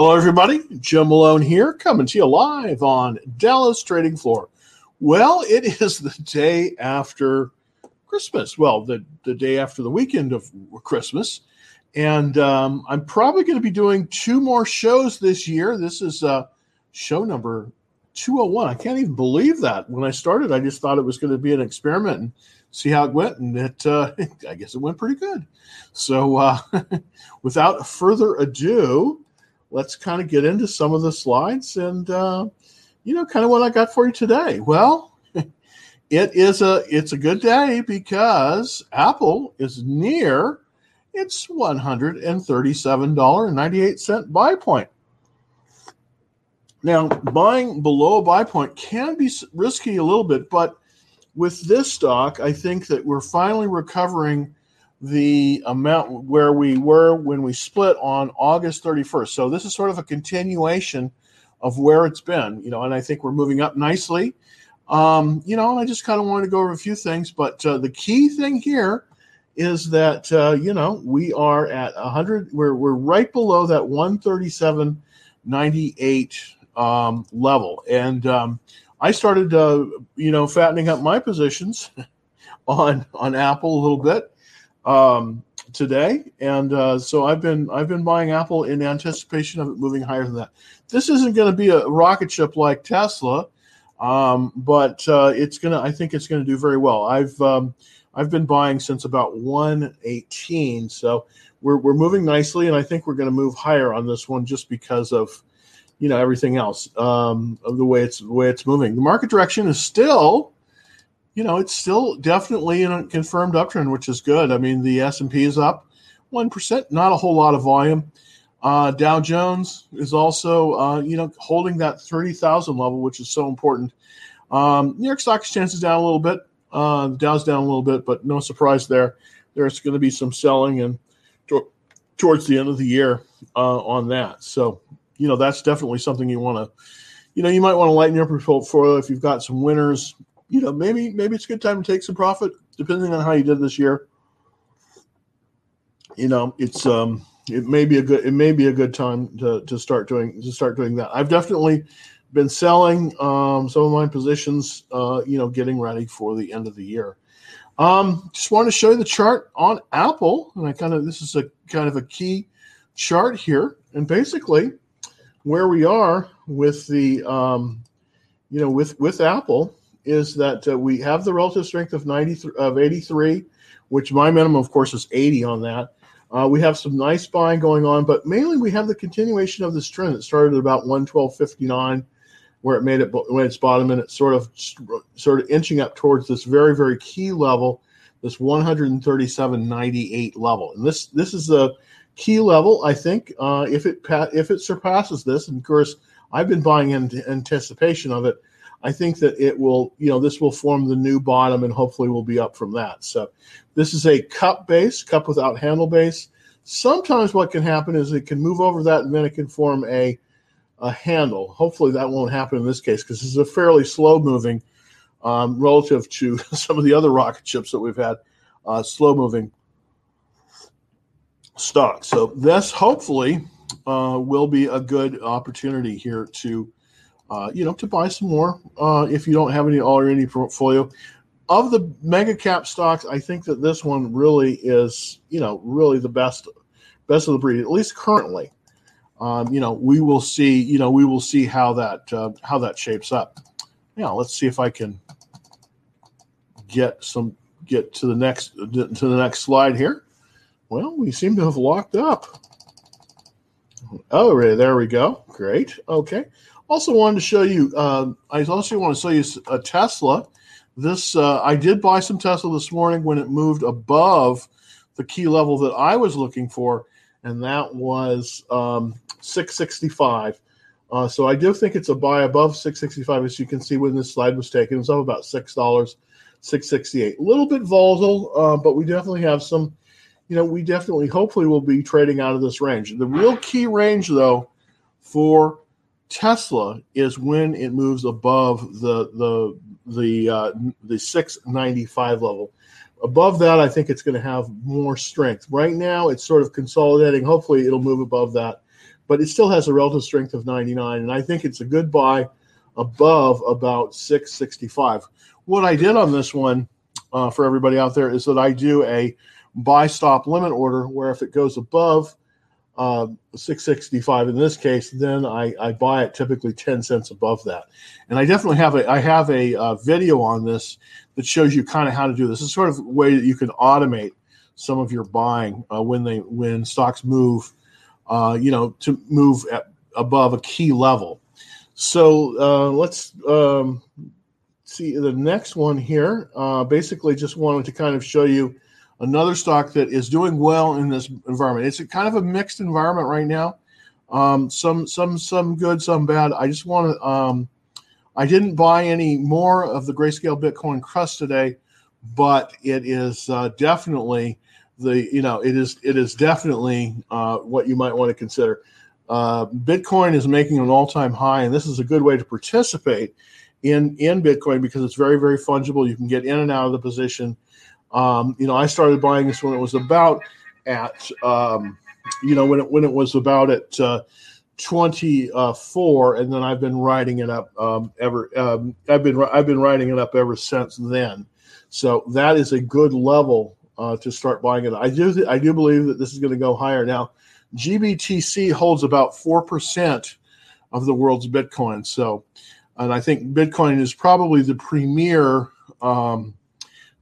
Hello, everybody. Jim Malone here, coming to you live on Dallas Trading Floor. Well, it is the day after Christmas. Well, the day after the weekend of Christmas. And I'm probably going to be doing two more shows this year. This is show number 201. I can't even believe that. When I started, I just thought it was going to be an experiment and see how it went. And I guess it went pretty good. So without further ado, let's kind of get into some of the slides and, kind of what I got for you today. Well, it's a good day because Apple is near its $137.98 buy point. Now, buying below a buy point can be risky a little bit, but with this stock, I think that we're finally recovering the amount where we were when we split on August 31st. So this is sort of a continuation of where it's been, and I think we're moving up nicely. And I just kind of wanted to go over a few things, but the key thing here is that, we are at 100. We're right below that 137.98 level. And I started, fattening up my positions on Apple a little bit today, and so I've been buying Apple in anticipation of it moving higher than that. This isn't going to be a rocket ship like Tesla, but it's going to. I think it's going to do very well. I've been buying since about 118, so we're moving nicely, and I think we're going to move higher on this one just because of everything else, of the way it's moving. The market direction is still. It's still definitely in a confirmed uptrend, which is good. I mean, the S&P is up 1%, not a whole lot of volume. Dow Jones is also, holding that 30,000 level, which is so important. New York Stock Exchange is down a little bit. The Dow's down a little bit, but no surprise there. There's going to be some selling and towards the end of the year on that. So, that's definitely something you want to, you might want to lighten your portfolio if you've got some winners. Maybe it's a good time to take some profit, depending on how you did this year. It may be a good time to start doing that. I've definitely been selling some of my positions, getting ready for the end of the year. Just want to show you the chart on Apple, and this is a kind of a key chart here, and basically where we are with the with Apple. Is that we have the relative strength of 83, which my minimum, of course, is 80 on that. We have some nice buying going on, but mainly we have the continuation of this trend that started at about 112.59, where it made it when its bottom, and it's sort of inching up towards this very, very key level, this 137.98 level. And this is the key level, I think. If it surpasses this, and of course, I've been buying in anticipation of it. I think that it will, this will form the new bottom, and hopefully we'll be up from that. So this is a cup base, cup without handle base. Sometimes what can happen is it can move over that, and then it can form a handle. Hopefully that won't happen in this case, because this is a fairly slow moving relative to some of the other rocket ships that we've had, slow moving stock. So this hopefully will be a good opportunity here to to buy some more if you don't have any already portfolio. Of the mega cap stocks, I think that this one really is, really the best of the breed, at least currently. We will see, how that shapes up. Now, let's see if I can get to the next slide here. Well, we seem to have locked up. Oh, there we go. Great. Okay. Also wanted to show you. I also want to show you a Tesla. This I did buy some Tesla this morning when it moved above the key level that I was looking for, and that was 665. So I do think it's a buy above 665, as you can see when this slide was taken. It was up about $6, 668. A little bit volatile, but we definitely have some. We definitely, hopefully, will be trading out of this range. The real key range, though, for Tesla is when it moves above the 695 level. Above that, I think it's going to have more strength. Right now, it's sort of consolidating. Hopefully, it'll move above that, but it still has a relative strength of 99, and I think it's a good buy above about 665. What I did on this one for everybody out there is that I do a buy stop limit order where if it goes above 665 in this case, then I buy it typically 10 cents above that. And I definitely have a video on this that shows you kind of how to do this. It's sort of a way that you can automate some of your buying when stocks move, to move above a key level. So let's see the next one here. Basically, just wanted to kind of show you another stock that is doing well in this environment. It's kind of a mixed environment right now. Some good, some bad. I just want to. I didn't buy any more of the Grayscale Bitcoin Trust today, but it is definitely what you might want to consider. Bitcoin is making an all-time high, and this is a good way to participate in Bitcoin because it's very, very fungible. You can get in and out of the position. I started buying this when it was about at, when it was about at 24, and then I've been riding it up I've been riding it up ever since then. So that is a good level to start buying it. I do believe that this is going to go higher. Now, GBTC holds about 4% of the world's Bitcoin. So, and I think Bitcoin is probably the premier.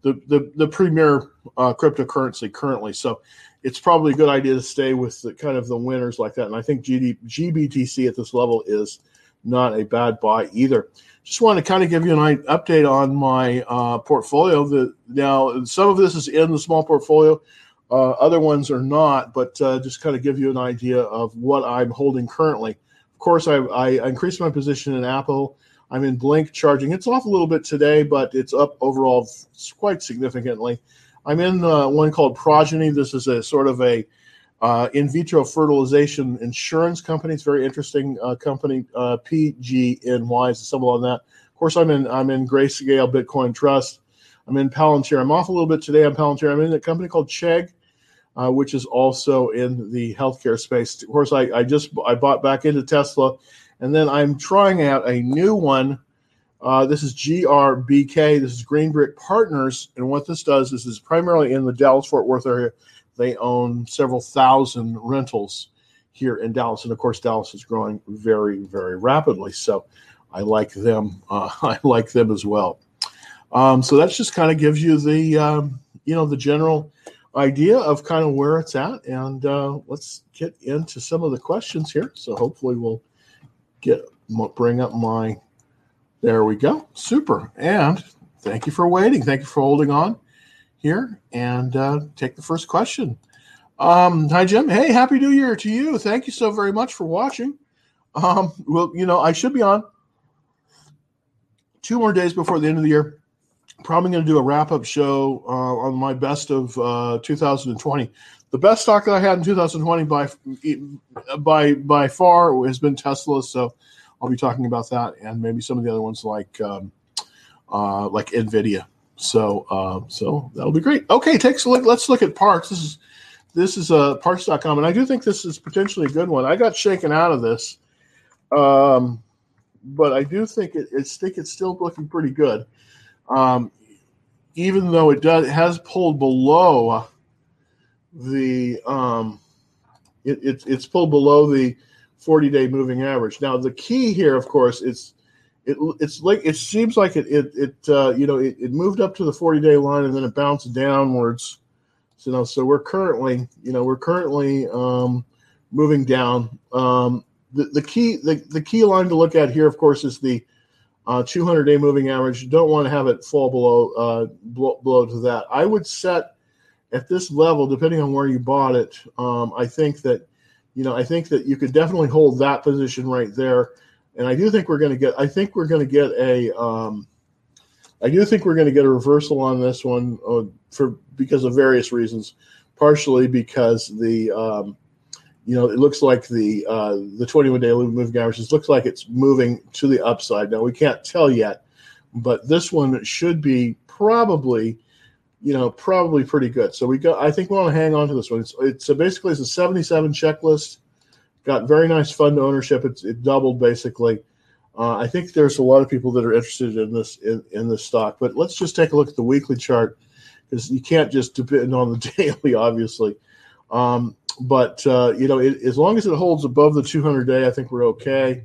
The premier cryptocurrency currently. So it's probably a good idea to stay with the kind of the winners like that. And I think GBTC at this level is not a bad buy either. Just want to kind of give you an update on my portfolio. Now, some of this is in the small portfolio. Other ones are not, but just kind of give you an idea of what I'm holding currently. Of course, I increased my position in Apple. I'm in Blink Charging. It's off a little bit today, but it's up overall quite significantly. I'm in one called Progeny. This is a sort of a in vitro fertilization insurance company. It's a very interesting company. PGNY is the symbol on that. Of course, I'm in Grayscale Bitcoin Trust. I'm in Palantir. I'm off a little bit today on Palantir. I'm in a company called Chegg, which is also in the healthcare space. Of course, I bought back into Tesla. And then I'm trying out a new one. This is GRBK. This is Green Brick Partners. And what this does is it's primarily in the Dallas-Fort Worth area. They own several thousand rentals here in Dallas. And, of course, Dallas is growing very, very rapidly. So I like them. I like them as well. So that just kind of gives you the, the general idea of kind of where it's at. And let's get into some of the questions here. So hopefully we'll bring up my, there we go, super, and thank you for waiting, thank you for holding on here, and take the first question. Hi Jim, hey, happy new year to you, thank you so very much for watching. Well, I should be on 2 more days before the end of the year. Probably going to do a wrap-up show on my best of 2020. The best stock that I had in 2020 by far has been Tesla, so I'll be talking about that and maybe some of the other ones like Nvidia. So so that'll be great. Okay, take a look. Let's look at parts. This is parts.com, and I do think this is potentially a good one. I got shaken out of this, but I do think it's still looking pretty good. Even though it has pulled below the it's pulled below the 40-day moving average. Now the key here, of course, it seems like it moved up to the 40-day line and then it bounced downwards. So we're currently moving down. The key line to look at here, of course, is the 200-day moving average. You don't want to have it fall below to that. I would set at this level, depending on where you bought it. I think that you could definitely hold that position right there. And I do think we're going to get a reversal on this one because of various reasons. Partially because it looks like the 21-day moving average. It looks like it's moving to the upside. Now we can't tell yet, but this one should be probably pretty good. So I think we want to hang on to this one. It's basically it's a 77 checklist. Got very nice fund ownership. It doubled basically. I think there's a lot of people that are interested in this this stock. But let's just take a look at the weekly chart, because you can't just depend on the daily, obviously. But as long as it holds above the 200-day, I think we're okay.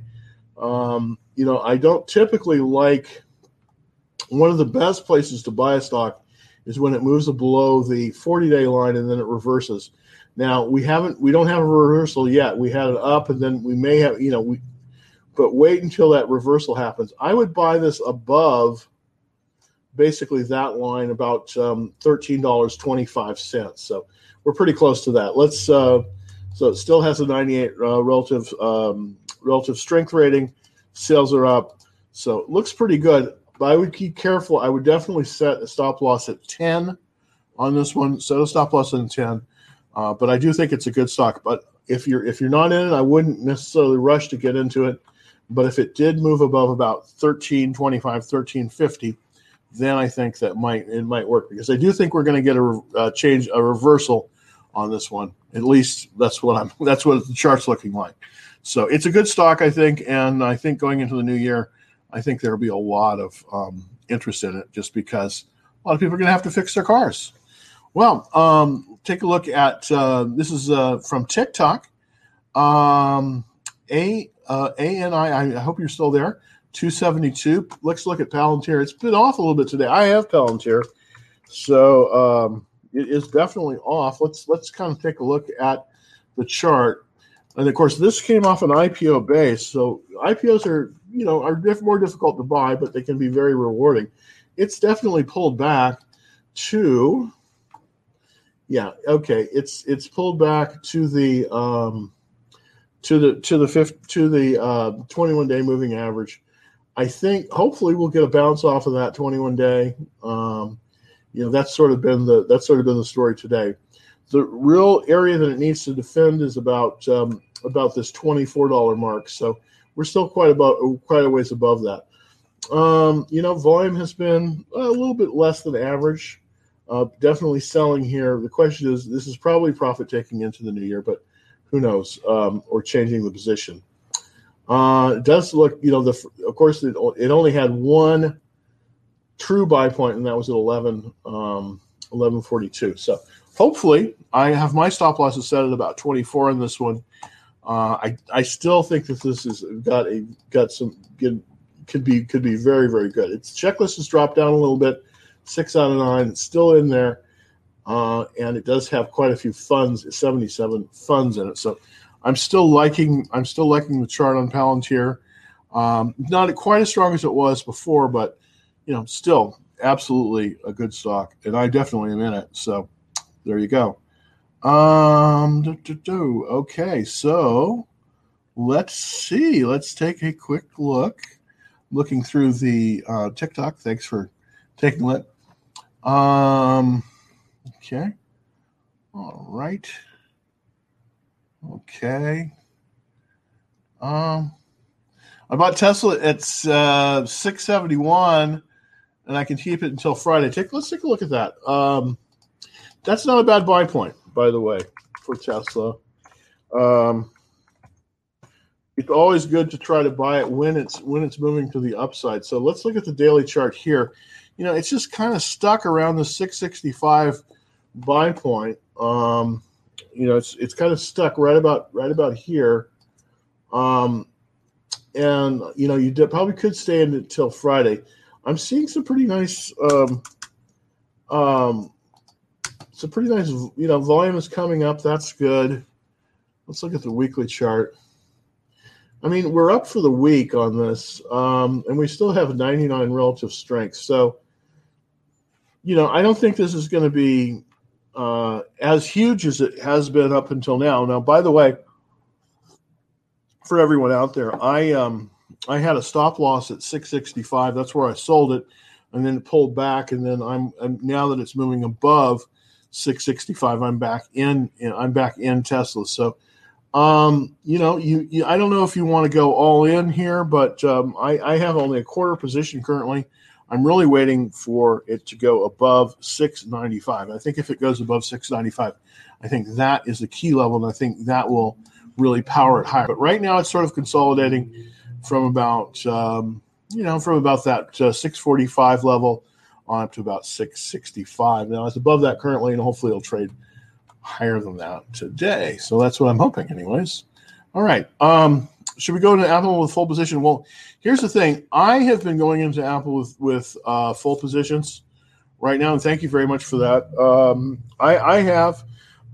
I don't typically like – one of the best places to buy a stock is when it moves below the 40-day line and then it reverses. Now, we don't have a reversal yet. We had it up and then we may have – but wait until that reversal happens. I would buy this above basically that line, about $13.25. So we're pretty close to that. Let's so it still has a 98 relative strength rating. Sales are up, so it looks pretty good. But I would keep careful. I would definitely set a stop loss at 10 on this one. Set a stop loss at 10. But I do think it's a good stock. But if you're not in it, I wouldn't necessarily rush to get into it. But if it did move above about 13.25, 13.50, then I think that might work, because I do think we're going to get a reversal on this one. At least that's what the chart's looking like. So it's a good stock, I think, and I think going into the new year, I think there'll be a lot of interest in it, just because a lot of people are going to have to fix their cars. Well, take a look at this is from TikTok. ANI, I hope you're still there. 272. Let's look at Palantir. It's been off a little bit today. I have Palantir, so it is definitely off. Let's kind of take a look at the chart, and of course, this came off an IPO base. So IPOs are more difficult to buy, but they can be very rewarding. It's definitely pulled back to, it's pulled back to the 21-day moving average. I think hopefully we'll get a bounce off of that 21-day. That's sort of been the story today. The real area that it needs to defend is about this $24 mark. So we're still quite a ways above that. Volume has been a little bit less than average. Definitely selling here. The question is, this is probably profit taking into the new year, but who knows? Or changing the position. It does look, of course, it only had one true buy point, and that was at 11.42. So hopefully, I have my stop losses set at about 24 in this one. I still think that this has got some good, could be very, very good. Its checklist has dropped down a little bit, 6 out of 9. It's still in there, and it does have quite a few funds, 77 funds in it. So I'm still liking the chart on Palantir. Not quite as strong as it was before, but still absolutely a good stock, and I definitely am in it. So there you go. Okay, so let's see. Let's take a quick look. Looking through the TikTok. Thanks for taking it. Okay. All right. Okay. I bought Tesla at $6.71, and I can keep it until Friday. Let's take a look at that. That's not a bad buy point, by the way, for Tesla. It's always good to try to buy it when it's moving to the upside. So let's look at the daily chart here. It's just kind of stuck around the 665 buy point. It's kind of stuck right about here, and you probably could stay in until Friday. I'm seeing some pretty nice, volume is coming up. That's good. Let's look at the weekly chart. I mean, we're up for the week on this, and we still have 99 relative strength. So, I don't think this is going to be as huge as it has been up until now. Now, by the way, for everyone out there, I had a stop loss at 665. That's where I sold it, and then it pulled back. And then I'm now that it's moving above 665, I'm back in Tesla. So, I don't know if you want to go all in here, but I have only a quarter position currently. I'm really waiting for it to go above 695. I think if it goes above 695, I think that is the key level, and I think that will really power it higher. But right now it's sort of consolidating from about, from about that 645 level on up to about 665. Now it's above that currently, and hopefully it'll trade higher than that today. So that's what I'm hoping anyways. All right. Should we go into Apple with full position? Well, here's the thing. I have been going into Apple with full positions right now, and thank you very much for that.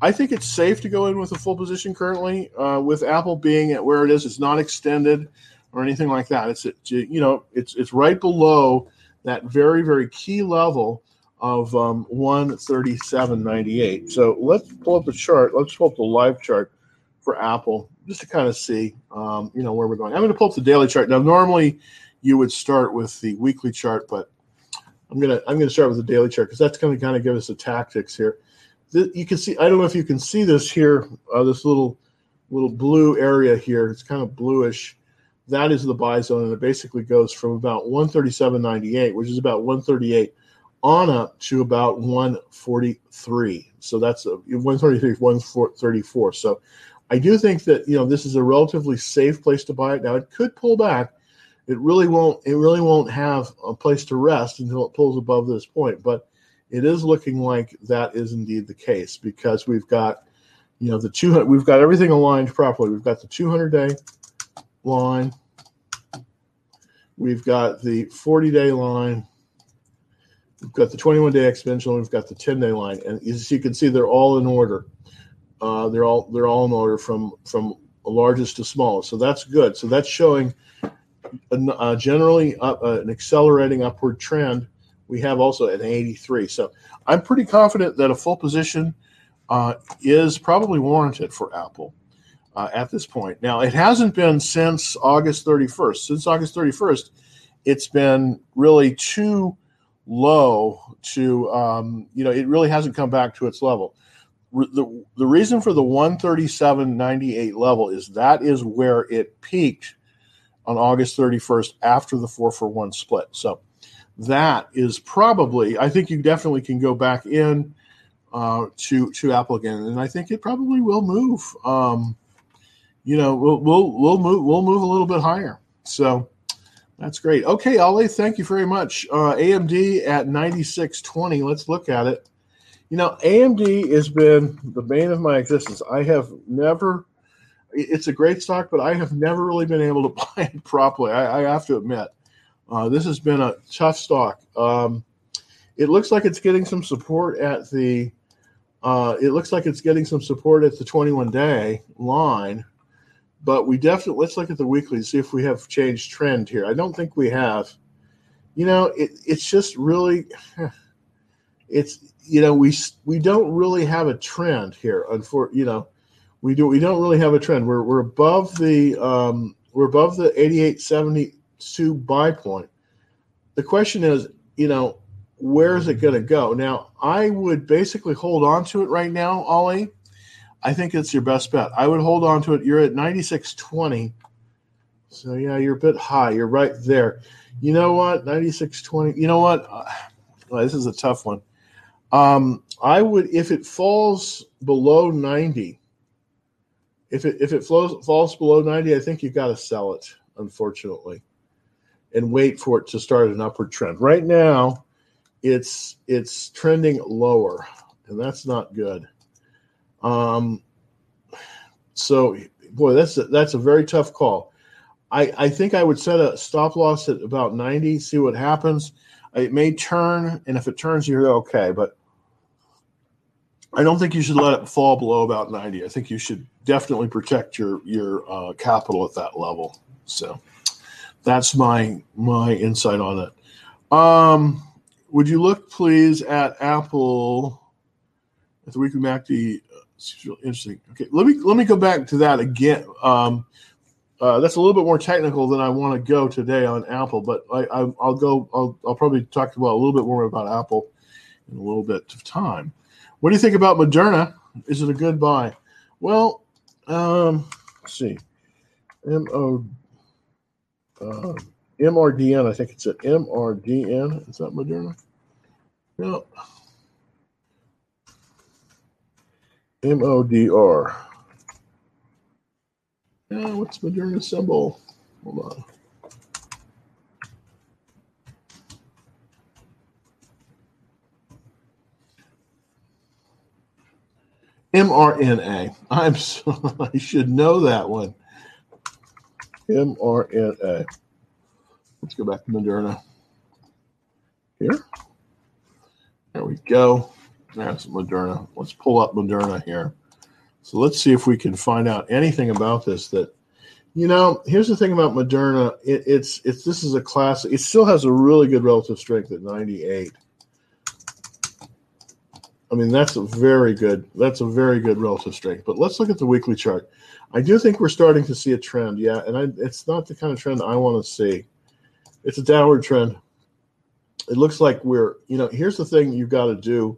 I think it's safe to go in with a full position currently, with Apple being at where it is. It's not extended or anything like that. It's right below that very, very key level of 137.98. So let's pull up a chart. Let's pull up the live chart for Apple just to kind of see, where we're going. I'm going to pull up the daily chart. Now, normally you would start with the weekly chart, but I'm going to start with the daily chart because that's going to kind of give us the tactics here. You can see, I don't know if you can see this here, this little blue area here. It's kind of bluish. That is the buy zone, and it basically goes from about 137.98, which is about 138, on up to about 143. So that's 133, 134. So I do think that, this is a relatively safe place to buy it. Now, it could pull back. It really won't have a place to rest until it pulls above this point. But it is looking like that is indeed the case, because we've got, the 200. We've got everything aligned properly. We've got the 200-day line. We've got the 40-day line. We've got the 21-day exponential. We've got the 10-day line, and as you can see, they're all in order. They're all in order from largest to smallest. So that's good. So that's showing generally an accelerating upward trend. We have also an 83. So I'm pretty confident that a full position is probably warranted for Apple at this point. Now, it hasn't been since August 31st. Since August 31st, it's been really too low to, it really hasn't come back to its level. The reason for the 137.98 level is that is where it peaked on August 31st after the 4-for-1 split. So that is probably, I think you definitely can go back in to Apple again, and I think it probably will move. We'll move a little bit higher. So that's great. Okay, Ali, thank you very much. AMD at 96.20. Let's look at it. AMD has been the bane of my existence. It's a great stock, but I have never really been able to buy it properly. I have to admit. This has been a tough stock. It looks like it's getting some support at the 21-day line, but we definitely, let's look at the weekly and see if we have changed trend here. I don't think we have. It's just really, we don't really have a trend here. We don't really have a trend. We're above the 88.70. To buy point. The question is, where is it going to go? Now, I would basically hold on to it right now, Ollie. I think it's your best bet. I would hold on to it. You're at 96.20. So, yeah, you're a bit high. You're right there. You know what? 96.20. You know what? This is a tough one. I would, if it falls below 90, if it falls below 90, I think you've got to sell it, unfortunately, and wait for it to start an upward trend. Right now, it's trending lower, and that's not good. So, boy, that's a very tough call. I think I would set a stop loss at about 90, see what happens. It may turn, and if it turns, you're okay. But I don't think you should let it fall below about 90. I think you should definitely protect your capital at that level. So that's my insight on it. Would you look, please, at Apple at the weekly MACD? It's really interesting. Okay, let me go back to that again. That's a little bit more technical than I want to go today on Apple, but I'll probably talk about a little bit more about Apple in a little bit of time. What do you think about Moderna? Is it a good buy? Well, let's see, MRDN, I think it's at MRDN. Is that Moderna? No. MODR. Moderna, what's Moderna's symbol? Hold on. MRNA. I'm so, I should know that one. MRNA. Let's go back to Moderna. Here. There we go. That's Moderna. Let's pull up Moderna here. So let's see if we can find out anything about this. That, you know, here's the thing about Moderna. It's this is a class. It still has a really good relative strength at 98. I mean, that's a very good relative strength. But let's look at the weekly chart. I do think we're starting to see a trend. Yeah, and it's not the kind of trend I want to see. It's a downward trend. It looks like we're, you know, here's the thing you've got to do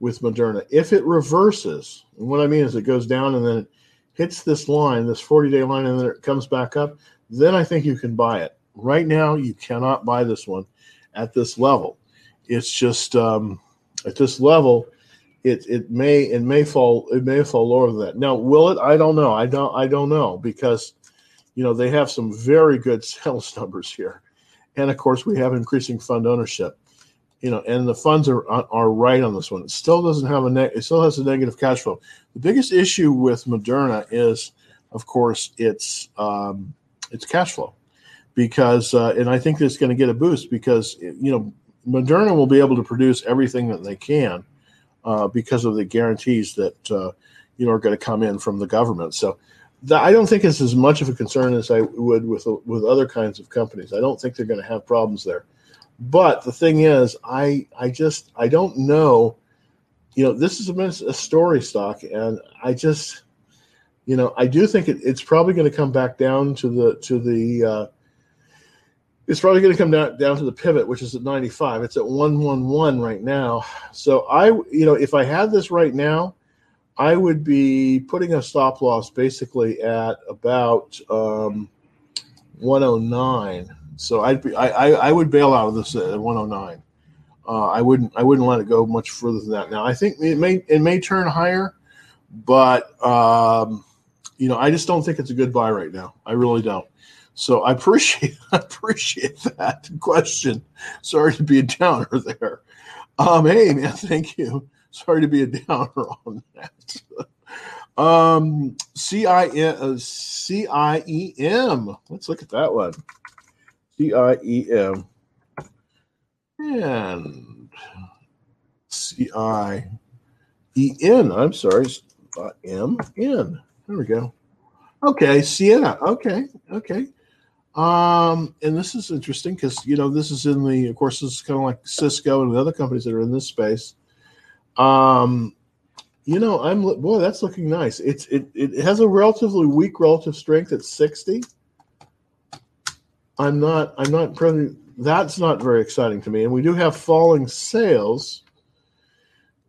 with Moderna. If it reverses, and what I mean is it goes down and then it hits this line, this 40-day line, and then it comes back up, then I think you can buy it. Right now, you cannot buy this one at this level. It's just at this level, it may fall lower than that. Now, will it? I don't know. I don't know, because, you know, they have some very good sales numbers here. And, of course, we have increasing fund ownership, you know, and the funds are right on this one. It still doesn't have it still has a negative cash flow. The biggest issue with Moderna is, of course, its cash flow, because and I think it's going to get a boost because, you know, Moderna will be able to produce everything that they can because of the guarantees that, you know, are going to come in from the government. So I don't think it's as much of a concern as I would with other kinds of companies. I don't think they're going to have problems there. But the thing is, I don't know. You know, this is a story stock, and I just, you know, I do think it's probably going to come back down to it's probably going to come down to the pivot, which is at 95. It's at 111 right now. So you know, if I had this right now, I would be putting a stop loss basically at about 109. So I would bail out of this at 109. I wouldn't let it go much further than that. Now I think it may turn higher, but you know, I just don't think it's a good buy right now. I really don't. So I appreciate that question. Sorry to be a downer there. Hey man, thank you. Sorry to be a downer on that. CIEM. Let's look at that one. CIEM. And CIEN. I'm sorry. MN. There we go. Okay. Sienna. Okay. And this is interesting because, you know, this is of course, this is kind of like Cisco and the other companies that are in this space. You know, boy, that's looking nice. It has a relatively weak relative strength at 60. I'm not that's not very exciting to me. And we do have falling sales,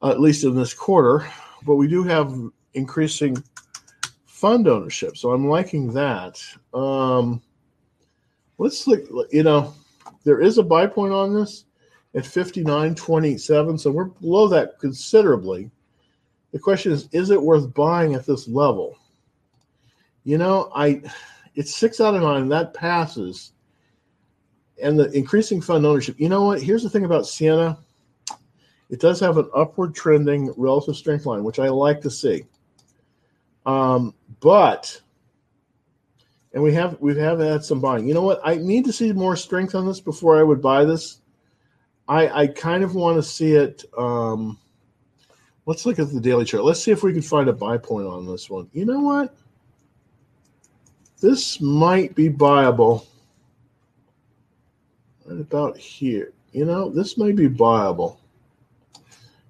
at least in this quarter, but we do have increasing fund ownership. So I'm liking that. Let's look, you know, there is a buy point on this at 59.27, so we're below that considerably. The question is it worth buying at this level? You know, it's 6 out of 9 that passes, and the increasing fund ownership. You know what? Here's the thing about Sienna. It does have an upward trending relative strength line, which I like to see. But we have had some buying. You know what? I need to see more strength on this before I would buy this. I kind of want to see it. Let's look at the daily chart. Let's see if we can find a buy point on this one. You know what? This might be buyable right about here. You know, this might be buyable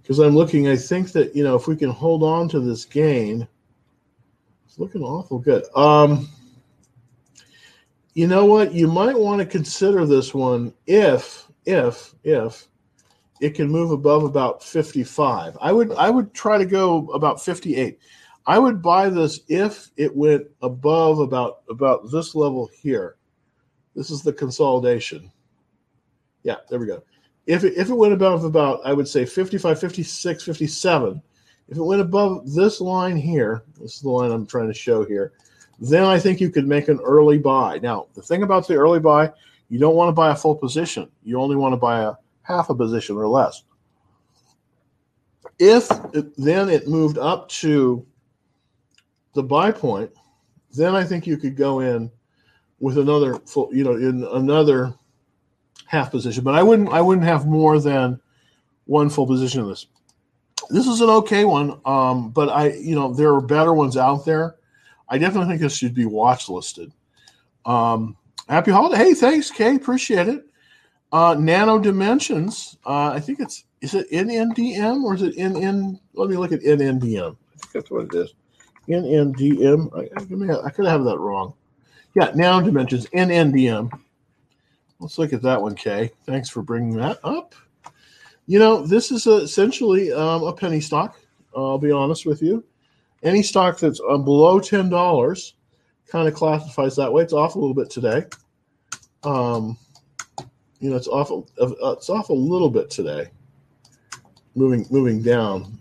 because I'm looking. I think that, you know, if we can hold on to this gain, it's looking awful good. You know what? You might want to consider this one if it can move above about 55. I would try to go about 58. I would buy this if it went above about this level here. This is the consolidation. Yeah, there we go. If it went above about, I would say 55, 56, 57. If it went above this line here, this is the line I'm trying to show here, then I think you could make an early buy. Now, the thing about the early buy, you don't want to buy a full position. You only want to buy a half a position or less. If it moved up to the buy point, then I think you could go in with another full, in another half position. But I wouldn't have more than one full position of this. This is an okay one, but there are better ones out there. I definitely think this should be watch listed. Happy holiday! Hey, thanks, Kay. Appreciate it. Nano Dimensions. I think it's. Is it NNDM or is it NN? Let me look at NNDM. I think that's what it is. NNDM. I could have that wrong. Yeah, Nano Dimensions, NNDM. Let's look at that one, Kay. Thanks for bringing that up. This is essentially a penny stock. I'll be honest with you. Any stock that's below $10 kind of classifies that way. It's off a little bit today. It's off a little bit today. Moving down,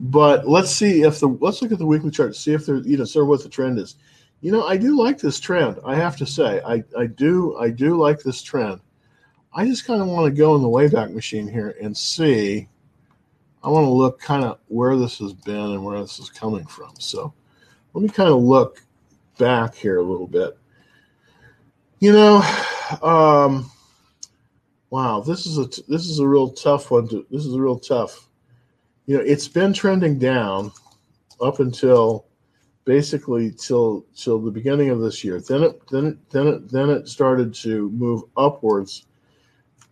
but let's see if let's look at the weekly chart to see if there sort of what the trend is. I do like this trend. I have to say, I do like this trend. I just kind of want to go in the Wayback Machine here and see. I want to look kind of where this has been and where this is coming from. So let me kind of look back here a little bit. Wow, this is a real tough one. This is a real tough. It's been trending down up until basically till the beginning of this year. Then it started to move upwards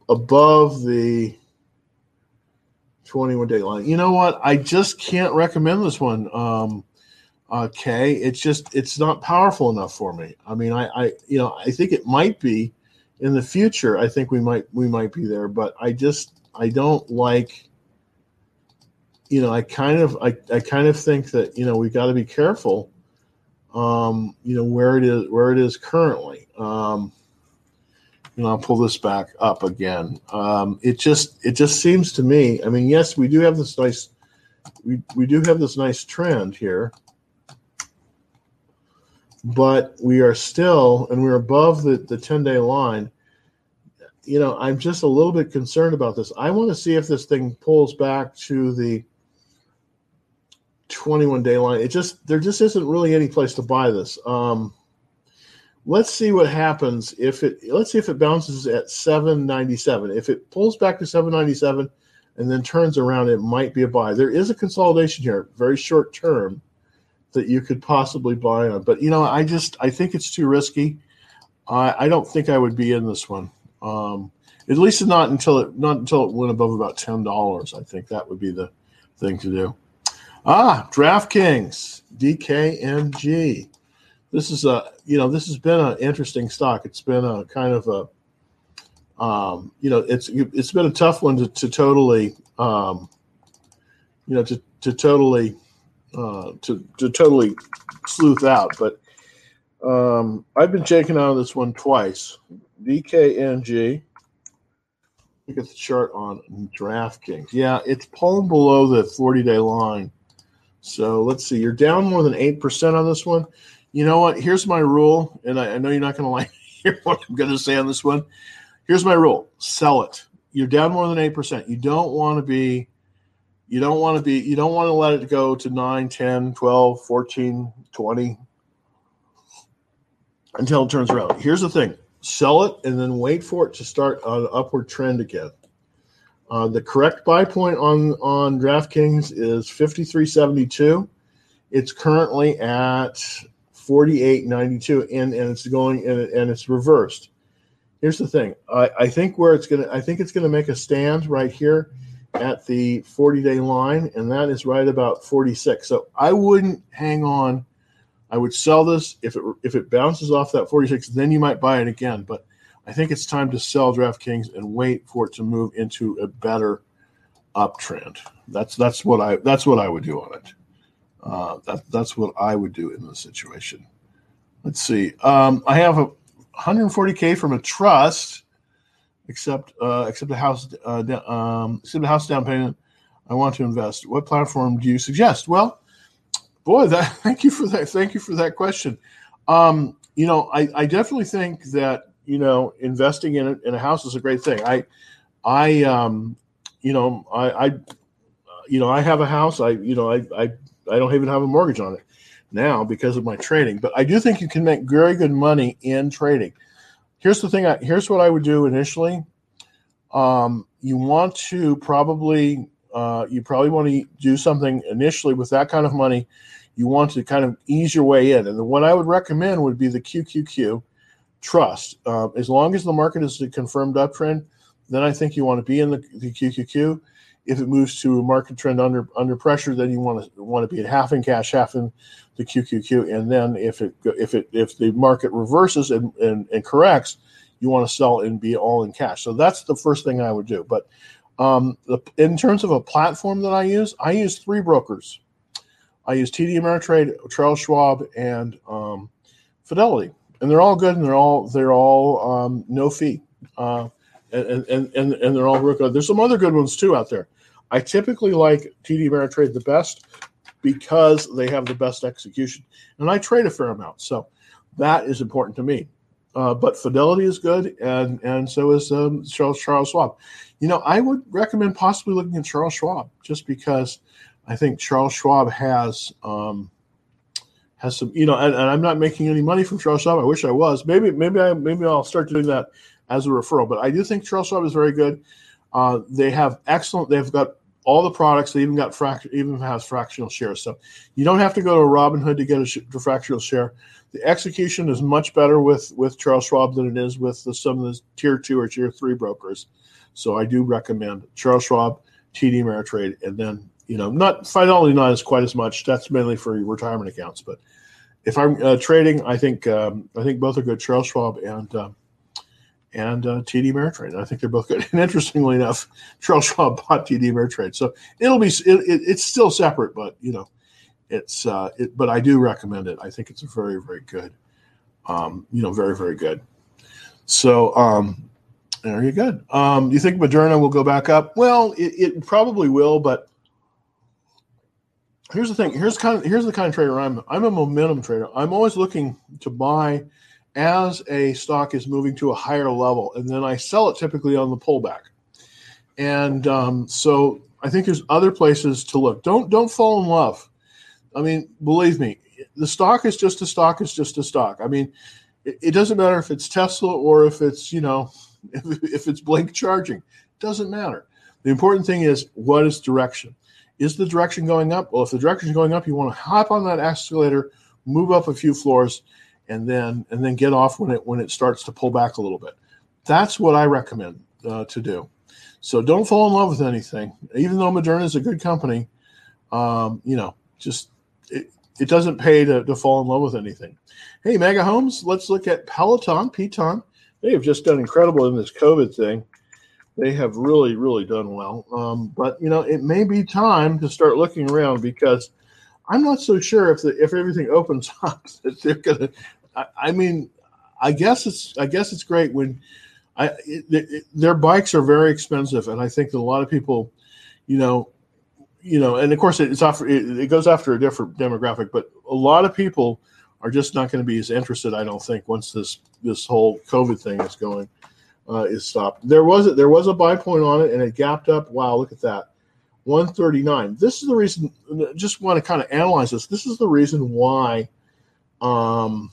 above the 21-day line. You know what? I just can't recommend this one. Okay, it's not powerful enough for me. I mean, I think it might be. In the future, I think we might be there, but I don't like. I kind of think that we've got to be careful. Where it is currently. I'll pull this back up again. It just seems to me. I mean, yes, we do have this nice. We do have this nice trend here. But we are still, and we're above the 10-day line. I'm just a little bit concerned about this. I want to see if this thing pulls back to the 21-day line. There just isn't really any place to buy this. Let's see what happens if it bounces at 797. If it pulls back to 797 and then turns around, it might be a buy. There is a consolidation here, very short term, that you could possibly buy on, but I think it's too risky. I don't think I would be in this one. At least not until it went above about $10. I think that would be the thing to do. DraftKings DKNG. This is this has been an interesting stock. It's been a kind of a it's been a tough one to totally to totally. To totally sleuth out, but I've been shaken out of this one twice. DKNG. Look at the chart on DraftKings. Yeah, it's pulling below the 40-day line. So let's see. You're down more than 8% on this one. You know what? Here's my rule, and I know you're not going to like hear what I'm going to say on this one. Here's my rule. Sell it. You're down more than 8%. You don't want to be you don't want to let it go to 9, 10, 12, 14, 20 until it turns around. Here's the thing. Sell it and then wait for it to start an upward trend again. The correct buy point on DraftKings is 53.72. It's currently at 48.92 and it's going and it's reversed. Here's the thing. I think it's gonna make a stand right here at the 40-day line, and that is right about 46. So I wouldn't hang on. I would sell this. If it bounces off that 46, then you might buy it again. But I think it's time to sell DraftKings and wait for it to move into a better uptrend. That's what I would do on it. That's what I would do in this situation. Let's see. I have a 140K from a trust. Except the house down payment, I want to invest. What platform do you suggest? Well, Boy, thank you for that. Thank you for that question. You know, I definitely think that, you know, investing in a house is a great thing. I have a house. I don't even have a mortgage on it now because of my trading, but I do think you can make very good money in trading. Here's the thing. Here's what I would do initially. You want to probably do something initially with that kind of money. You want to kind of ease your way in, and the one I would recommend would be the QQQ trust. As long as the market is a confirmed uptrend, then I think you want to be in the QQQ. If it moves to a market trend under pressure, then you want to be at half in cash, half in the QQQ. And then if the market reverses and corrects, you want to sell and be all in cash. So that's the first thing I would do. But in terms of a platform that I use three brokers. I use TD Ameritrade, Charles Schwab, and Fidelity, and they're all good, and they're all no fee, and they're all real good. There's some other good ones too out there. I typically like TD Ameritrade the best because they have the best execution, and I trade a fair amount, so that is important to me. But Fidelity is good, and so is Charles Schwab. You know, I would recommend possibly looking at Charles Schwab just because I think Charles Schwab has some, you know, and I'm not making any money from Charles Schwab. I wish I was. Maybe I'll start doing that as a referral. But I do think Charles Schwab is very good. They've got all the products. They even have fractional shares. So you don't have to go to Robinhood to get a fractional share. The execution is much better with Charles Schwab than it is with some of the tier 2 or tier 3 brokers. So I do recommend Charles Schwab, TD Ameritrade, and then, you know, not as quite as much. That's mainly for retirement accounts. But if I'm trading, I think both are good. Charles Schwab and TD Ameritrade. I think they're both good. And interestingly enough, Charles Schwab bought TD Ameritrade, so it's still separate, but you know, but I do recommend it. I think it's a very, very good, very, very good. So there you go. Do you think Moderna will go back up? Well, it probably will, but here's the thing. Here's the kind of trader I'm a momentum trader. I'm always looking to buy as a stock is moving to a higher level, and then I sell it typically on the pullback. And so I think there's other places to look. Don't fall in love. I mean, believe me, the stock is just a stock. It's just a stock. I mean, it doesn't matter if it's Tesla or if it's, you know, if it's Blink Charging. It doesn't matter. The important thing is, what is direction? Is the direction going up? Well, if the direction is going up, you want to hop on that escalator, move up a few floors, and then get off when it starts to pull back a little bit. That's what I recommend to do. So don't fall in love with anything, even though Moderna is a good company. It doesn't pay to fall in love with anything. Hey, Mega Homes, let's look at Peloton. They have just done incredible in this COVID thing. They have really, really done well. But, you know, it may be time to start looking around because I'm not so sure if everything opens up that they're gonna. I guess it's great when their bikes are very expensive, and I think that a lot of people, you know, and of course it goes after a different demographic, but a lot of people are just not going to be as interested, I don't think, once this whole COVID thing is going is stopped. There was a buy point on it, and it gapped up. Wow, look at that. 139. This is the reason. Just want to kind of analyze this. This is the reason why, This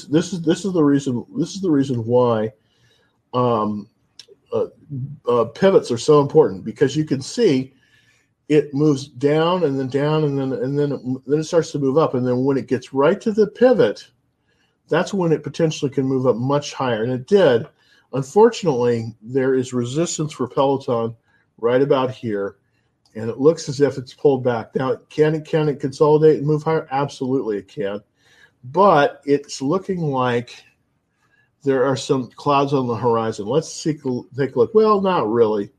is the reason why pivots are so important, because you can see it moves down and then it starts to move up, and then when it gets right to the pivot, that's when it potentially can move up much higher, and it did. Unfortunately, there is resistance for Peloton right about here, and it looks as if it's pulled back. Now, can it consolidate and move higher? Absolutely it can, but it's looking like there are some clouds on the horizon. Let's take a look. Well, not really.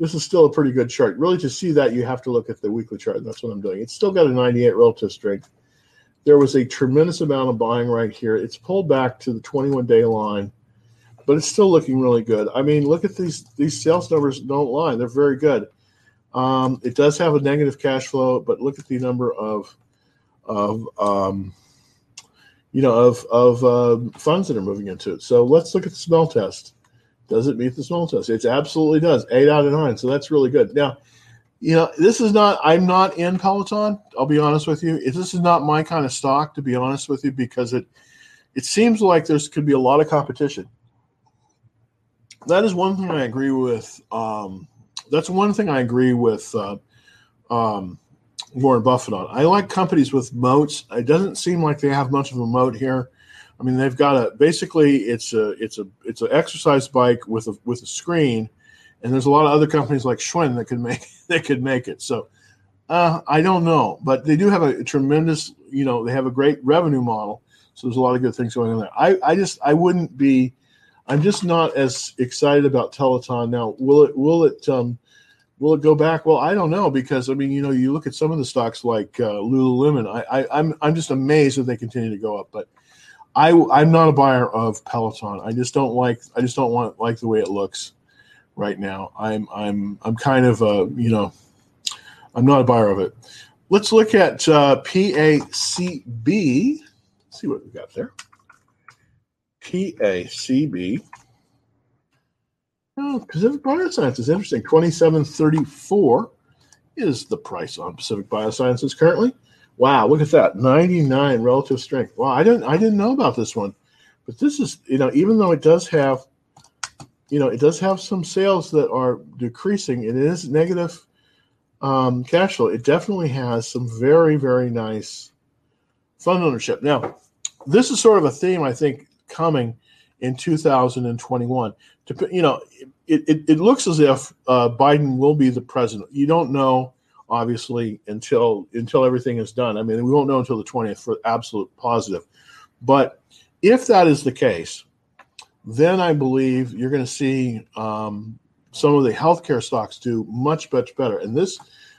This is still a pretty good chart. Really, to see that, you have to look at the weekly chart, and that's what I'm doing. It's still got a 98 relative strength. There was a tremendous amount of buying right here. It's pulled back to the 21-day line, but it's still looking really good. I mean, look at these sales numbers. Don't lie; they're very good. It does have a negative cash flow, but look at the number of funds that are moving into it. So let's look at the smell test. Does it meet the smell test? It absolutely does. 8 out of 9. So that's really good. Now, you know, this is not, I'm not in Peloton. I'll be honest with you. This is not my kind of stock, to be honest with you, because it seems like there's could be a lot of competition. That is one thing I agree with. That's one thing I agree with Warren Buffett on. I like companies with moats. It doesn't seem like they have much of a moat here. I mean, they've got basically it's an exercise bike with a screen, and there's a lot of other companies like Schwinn that could make it. So I don't know, but they do have a tremendous, you know, they have a great revenue model. So there's a lot of good things going on there. I'm just not as excited about Peloton now. Will it go back? Well, I don't know, because I mean, you know, you look at some of the stocks like Lululemon. I'm just amazed that they continue to go up, but I'm not a buyer of Peloton. I just don't like the way it looks right now. I'm kind of I'm not a buyer of it. Let's look at PACB. Let's see what we got there. PACB. Oh, Pacific Biosciences is interesting. 27.34 is the price on Pacific Biosciences currently. Wow, look at that. 99 relative strength. Wow, I didn't know about this one. But this is, you know, even though it does have some sales that are decreasing, it is negative cash flow. It definitely has some very, very nice fund ownership. Now, this is sort of a theme, I think, coming in 2021. You know, it looks as if Biden will be the president. You don't know, obviously, until everything is done. I mean, we won't know until the 20th for absolute positive. But if that is the case, then I believe you're going to see some of the healthcare stocks do much, much better. And this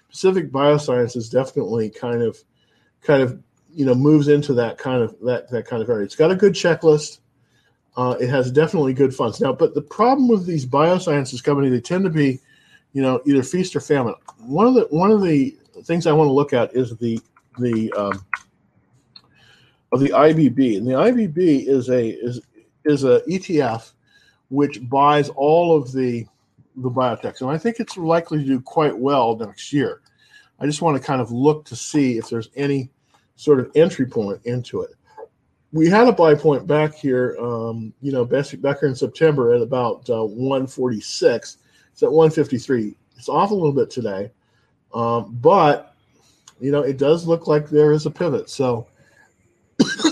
Pacific Biosciences definitely kind of you know, moves into that kind of area. It's got a good checklist. It has definitely good funds. Now, but the problem with these biosciences companies, they tend to be, you know, either feast or famine. One of the things I want to look at is the IBB, and the IBB is a ETF which buys all of the biotechs, and I think it's likely to do quite well next year. I just want to kind of look to see if there's any sort of entry point into it. We had a buy point back here, you know, back here in September at about 146. It's at 153. It's off a little bit today, but you know, it does look like there is a pivot. So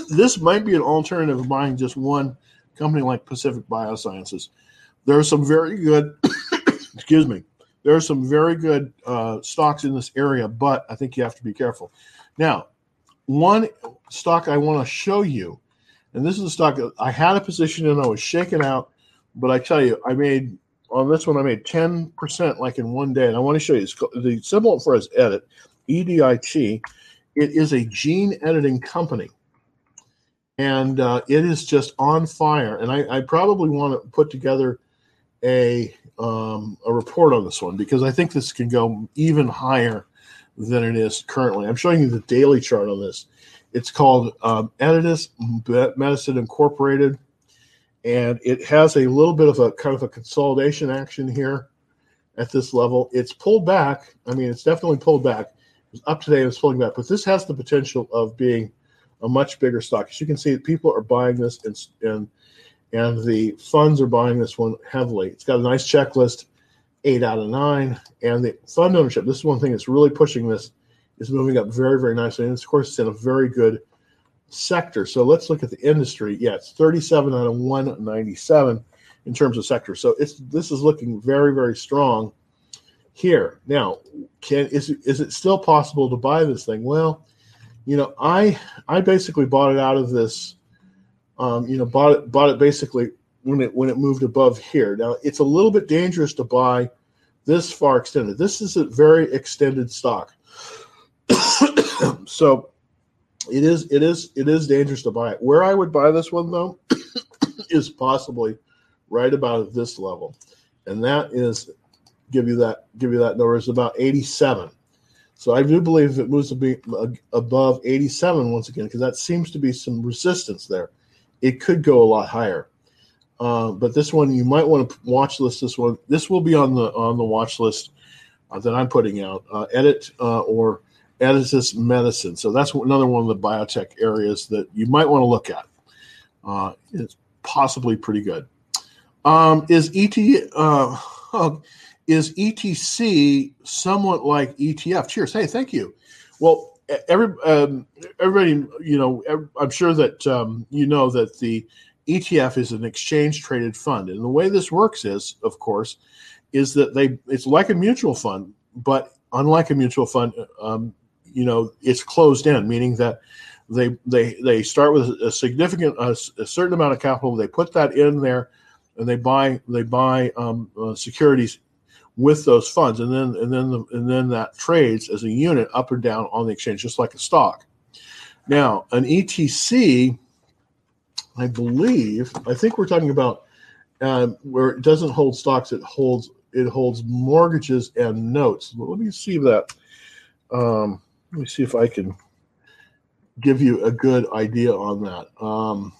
this might be an alternative of buying just one company like Pacific Biosciences. There are some very good, excuse me, there are some very good stocks in this area, but I think you have to be careful. Now, one stock I want to show you, and this is a stock that I had a position in, I was shaken out, but I tell you, I made 10% like in one day, and I want to show you. It's called, the symbol for us, EDIT, EDIT. It is a gene editing company, and it is just on fire. And I probably want to put together a report on this one, because I think this can go even higher than it is currently. I'm showing you the daily chart on this. It's called Editas Medicine Incorporated, and it has a little bit of a kind of a consolidation action here at this level. It's pulled back. I mean, it's definitely pulled back. It's up today, it's pulling back, but this has the potential of being a much bigger stock. As you can see, people are buying this, and the funds are buying this one heavily. It's got a nice checklist. 8 out of 9, and the fund ownership. This is one thing that's really pushing this, is moving up very, very nicely. And of course, it's in a very good sector. So let's look at the industry. Yeah, it's 37 out of 197 in terms of sector. So this is looking very, very strong here. Now, is it still possible to buy this thing? Well, you know, I basically bought it out of this. You know, bought it basically when it moved above here. Now, it's a little bit dangerous to buy this far extended. This is a very extended stock. So it is dangerous to buy it. Where I would buy this one, though, is possibly right about at this level. And that is, give you that number, is about 87. So I do believe if it moves to be above 87 once again, because that seems to be some resistance there, it could go a lot higher. But this one, you might want to watch list this one. This will be on the watch list that I'm putting out. Editas Medicine. So that's another one of the biotech areas that you might want to look at. It's possibly pretty good. Is ETC somewhat like ETF? Cheers. Hey, thank you. Well, everybody, you know, I'm sure that you know that the ETF is an exchange-traded fund. And the way this works is, of course, is that it's like a mutual fund, but unlike a mutual fund, you know, it's closed-end, meaning that they start with a certain amount of capital. They put that in there, and they buy securities with those funds, and then that trades as a unit up or down on the exchange, just like a stock. Now, an ETC, I think we're talking about where it doesn't hold stocks; it holds mortgages and notes. But let me see that. Let me see if I can give you a good idea on that.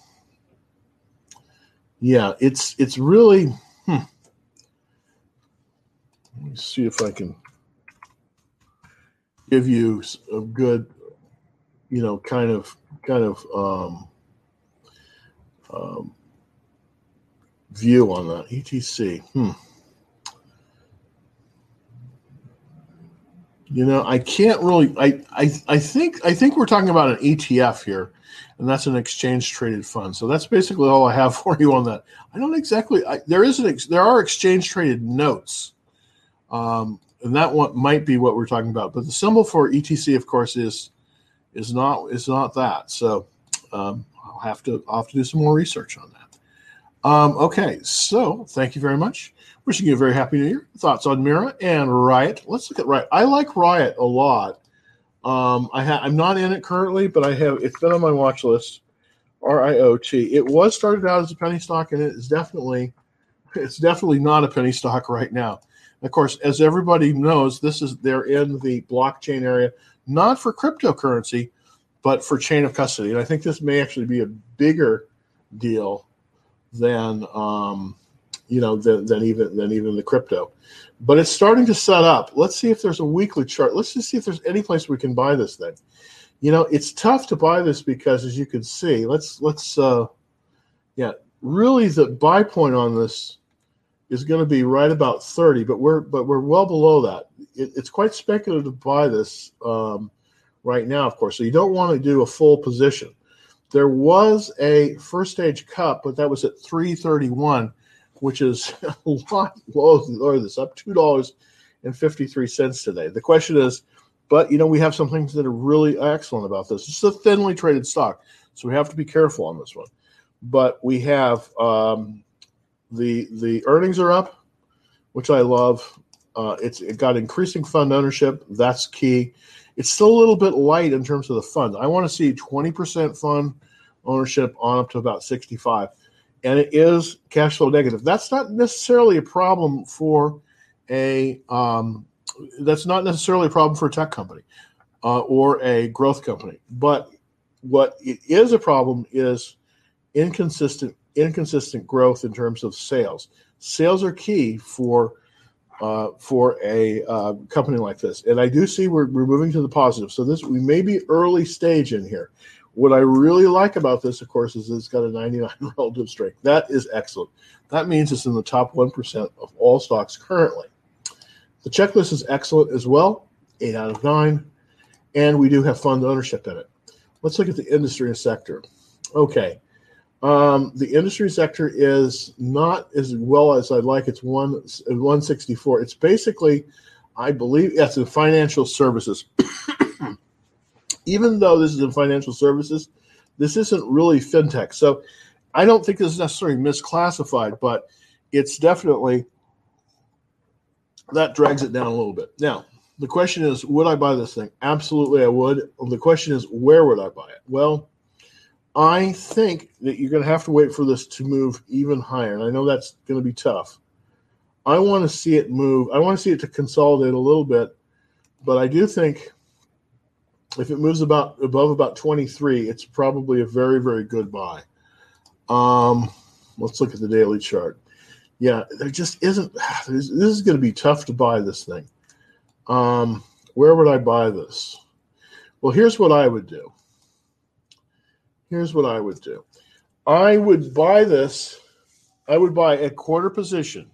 Yeah, it's really. Let me see if I can give you a good, you know, kind of view on that ETC. You know, I can't really. I think we're talking about an ETF here, and that's an exchange-traded fund. So that's basically all I have for you on that. I don't exactly. There are exchange-traded notes, and that one might be what we're talking about. But the symbol for ETC, of course, is not that. So I'll have to do some more research on that. Okay. So thank you very much. Wishing you a very happy New Year. Thoughts on Mira and Riot. Let's look at Riot. I like Riot a lot. I'm not in it currently, but it's been on my watch list. RIOT. It was started out as a penny stock, and it's definitely not a penny stock right now. Of course, as everybody knows, they're in the blockchain area, not for cryptocurrency, but for chain of custody. And I think this may actually be a bigger deal than than even the crypto, but it's starting to set up. Let's see if there's a weekly chart. Let's just see if there's any place we can buy this thing. You know, it's tough to buy this because, as you can see, really the buy point on this is going to be right about 30, but we're well below that. It's quite speculative to buy this right now, of course. So you don't want to do a full position. There was a first stage cup, but that was at 331. Which is a lot lower than this, up $2.53 today. The question is, but, you know, we have some things that are really excellent about this. It's a thinly traded stock, so we have to be careful on this one. But we have the earnings are up, which I love. It got increasing fund ownership. That's key. It's still a little bit light in terms of the fund. I want to see 20% fund ownership on up to about 65%. And it is cash flow negative. That's not necessarily a problem for a tech company or a growth company. But what it is a problem is inconsistent growth in terms of sales. Sales are key for a company like this. And I do see we're moving to the positive. So we may be early stage in here. What I really like about this, of course, is it's got a 99 relative strength. That is excellent. That means it's in the top 1% of all stocks currently. The checklist is excellent as well, 8 out of 9. And we do have fund ownership in it. Let's look at the industry and sector. Okay. The industry sector is not as well as I'd like. It's 164. It's basically, I believe, it's in financial services. Even though this is in financial services, this isn't really fintech. So I don't think this is necessarily misclassified, but it's definitely, that drags it down a little bit. Now, the question is, would I buy this thing? Absolutely, I would. The question is, where would I buy it? Well, I think that you're going to have to wait for this to move even higher. And I know that's going to be tough. I want to see it move. I want to see it to consolidate a little bit But I do think if it moves about above about 23, it's probably a very, very good buy. Let's look at the daily chart. Yeah, there just isn't. This is going to be tough to buy this thing. Where would I buy this? Well, here's what I would do. Here's what I would do. I would buy this. I would buy a quarter position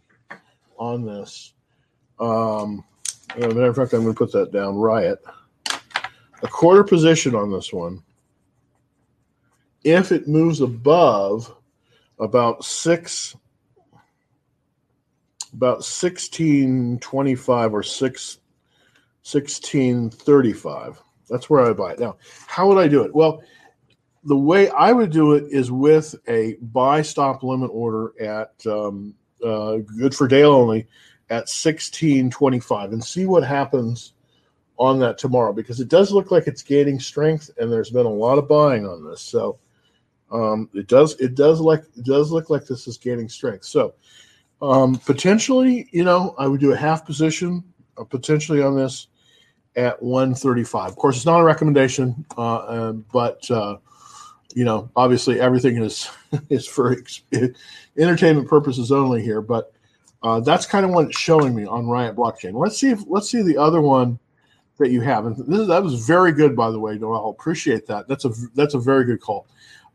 on this. As a matter of fact, I'm going to put that down. Riot. A quarter position on this one. If it moves above about 1625 or 1635, that's where I would buy it. Now, how would I do it? Well, the way I would do it is with a buy stop limit order at good for day only at 1625, and see what happens on that tomorrow, because it does look like it's gaining strength, and there's been a lot of buying on this. So it does look like this is gaining strength. So potentially, you know, I would do a half position potentially on this at 135. Of course, it's not a recommendation, but you know, obviously everything is for entertainment purposes only here. But that's kind of what it's showing me on Riot Blockchain. Let's see the other one that you have. And that was very good, by the way, Noel. Appreciate that. That's a very good call.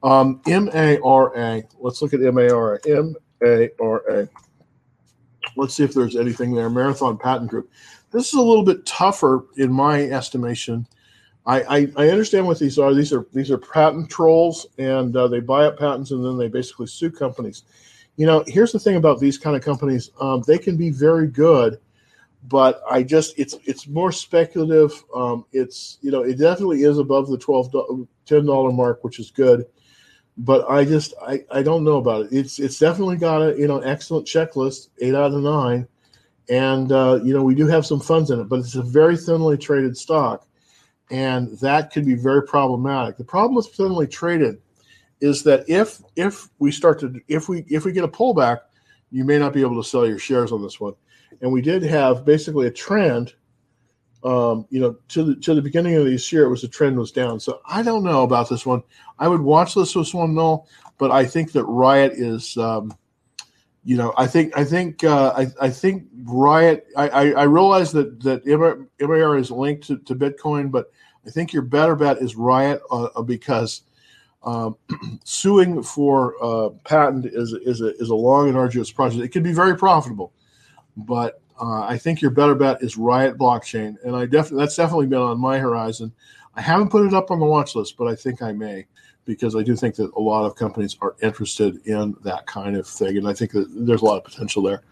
MARA. Let's look at MARA. MARA. Let's see if there's anything there. Marathon Patent Group. This is a little bit tougher in my estimation. I understand what these are. These are patent trolls, and they buy up patents, and then they basically sue companies. You know, here's the thing about these kind of companies. They can be very good, but it's more speculative. It definitely is above the $10 mark, which is good. But I don't know about it. It's definitely got a excellent checklist, 8 out of 9, and we do have some funds in it, but it's a very thinly traded stock, and that could be very problematic. The problem with thinly traded is that if we get a pullback, you may not be able to sell your shares on this one. And we did have basically a trend, to the beginning of this year, the trend was down. So I don't know about this one. I would watch this one, Noel, but I think that Riot is, I think Riot. I realize that MAR is linked to Bitcoin, but I think your better bet is Riot because suing for patent is a long and arduous project. It could be very profitable, but. I think your better bet is Riot Blockchain, and that's definitely been on my horizon. I haven't put it up on the watch list, but I think I may, because I do think that a lot of companies are interested in that kind of thing, and I think that there's a lot of potential there.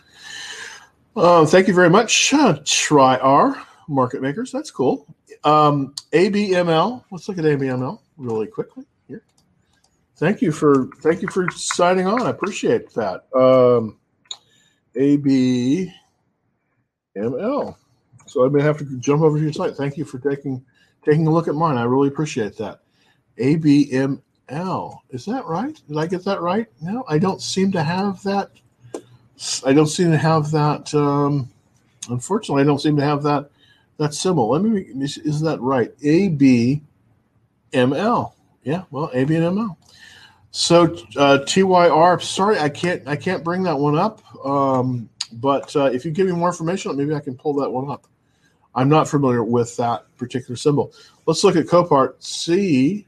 Thank you very much. Try our market makers. That's cool. ABML. Let's look at ABML really quickly here. Thank you for signing on. I appreciate that. ABML. So I may have to jump over to your site. Thank you for taking a look at mine. I really appreciate that. ABML. Is that right? Did I get that right? No, I don't seem to have that. Unfortunately, I don't seem to have that symbol. Is that right? ABML. Yeah. Well, ABML. So TYR. Sorry, I can't bring that one up. But if you give me more information on it, maybe I can pull that one up. I'm not familiar with that particular symbol. Let's look at Copart, CPRT,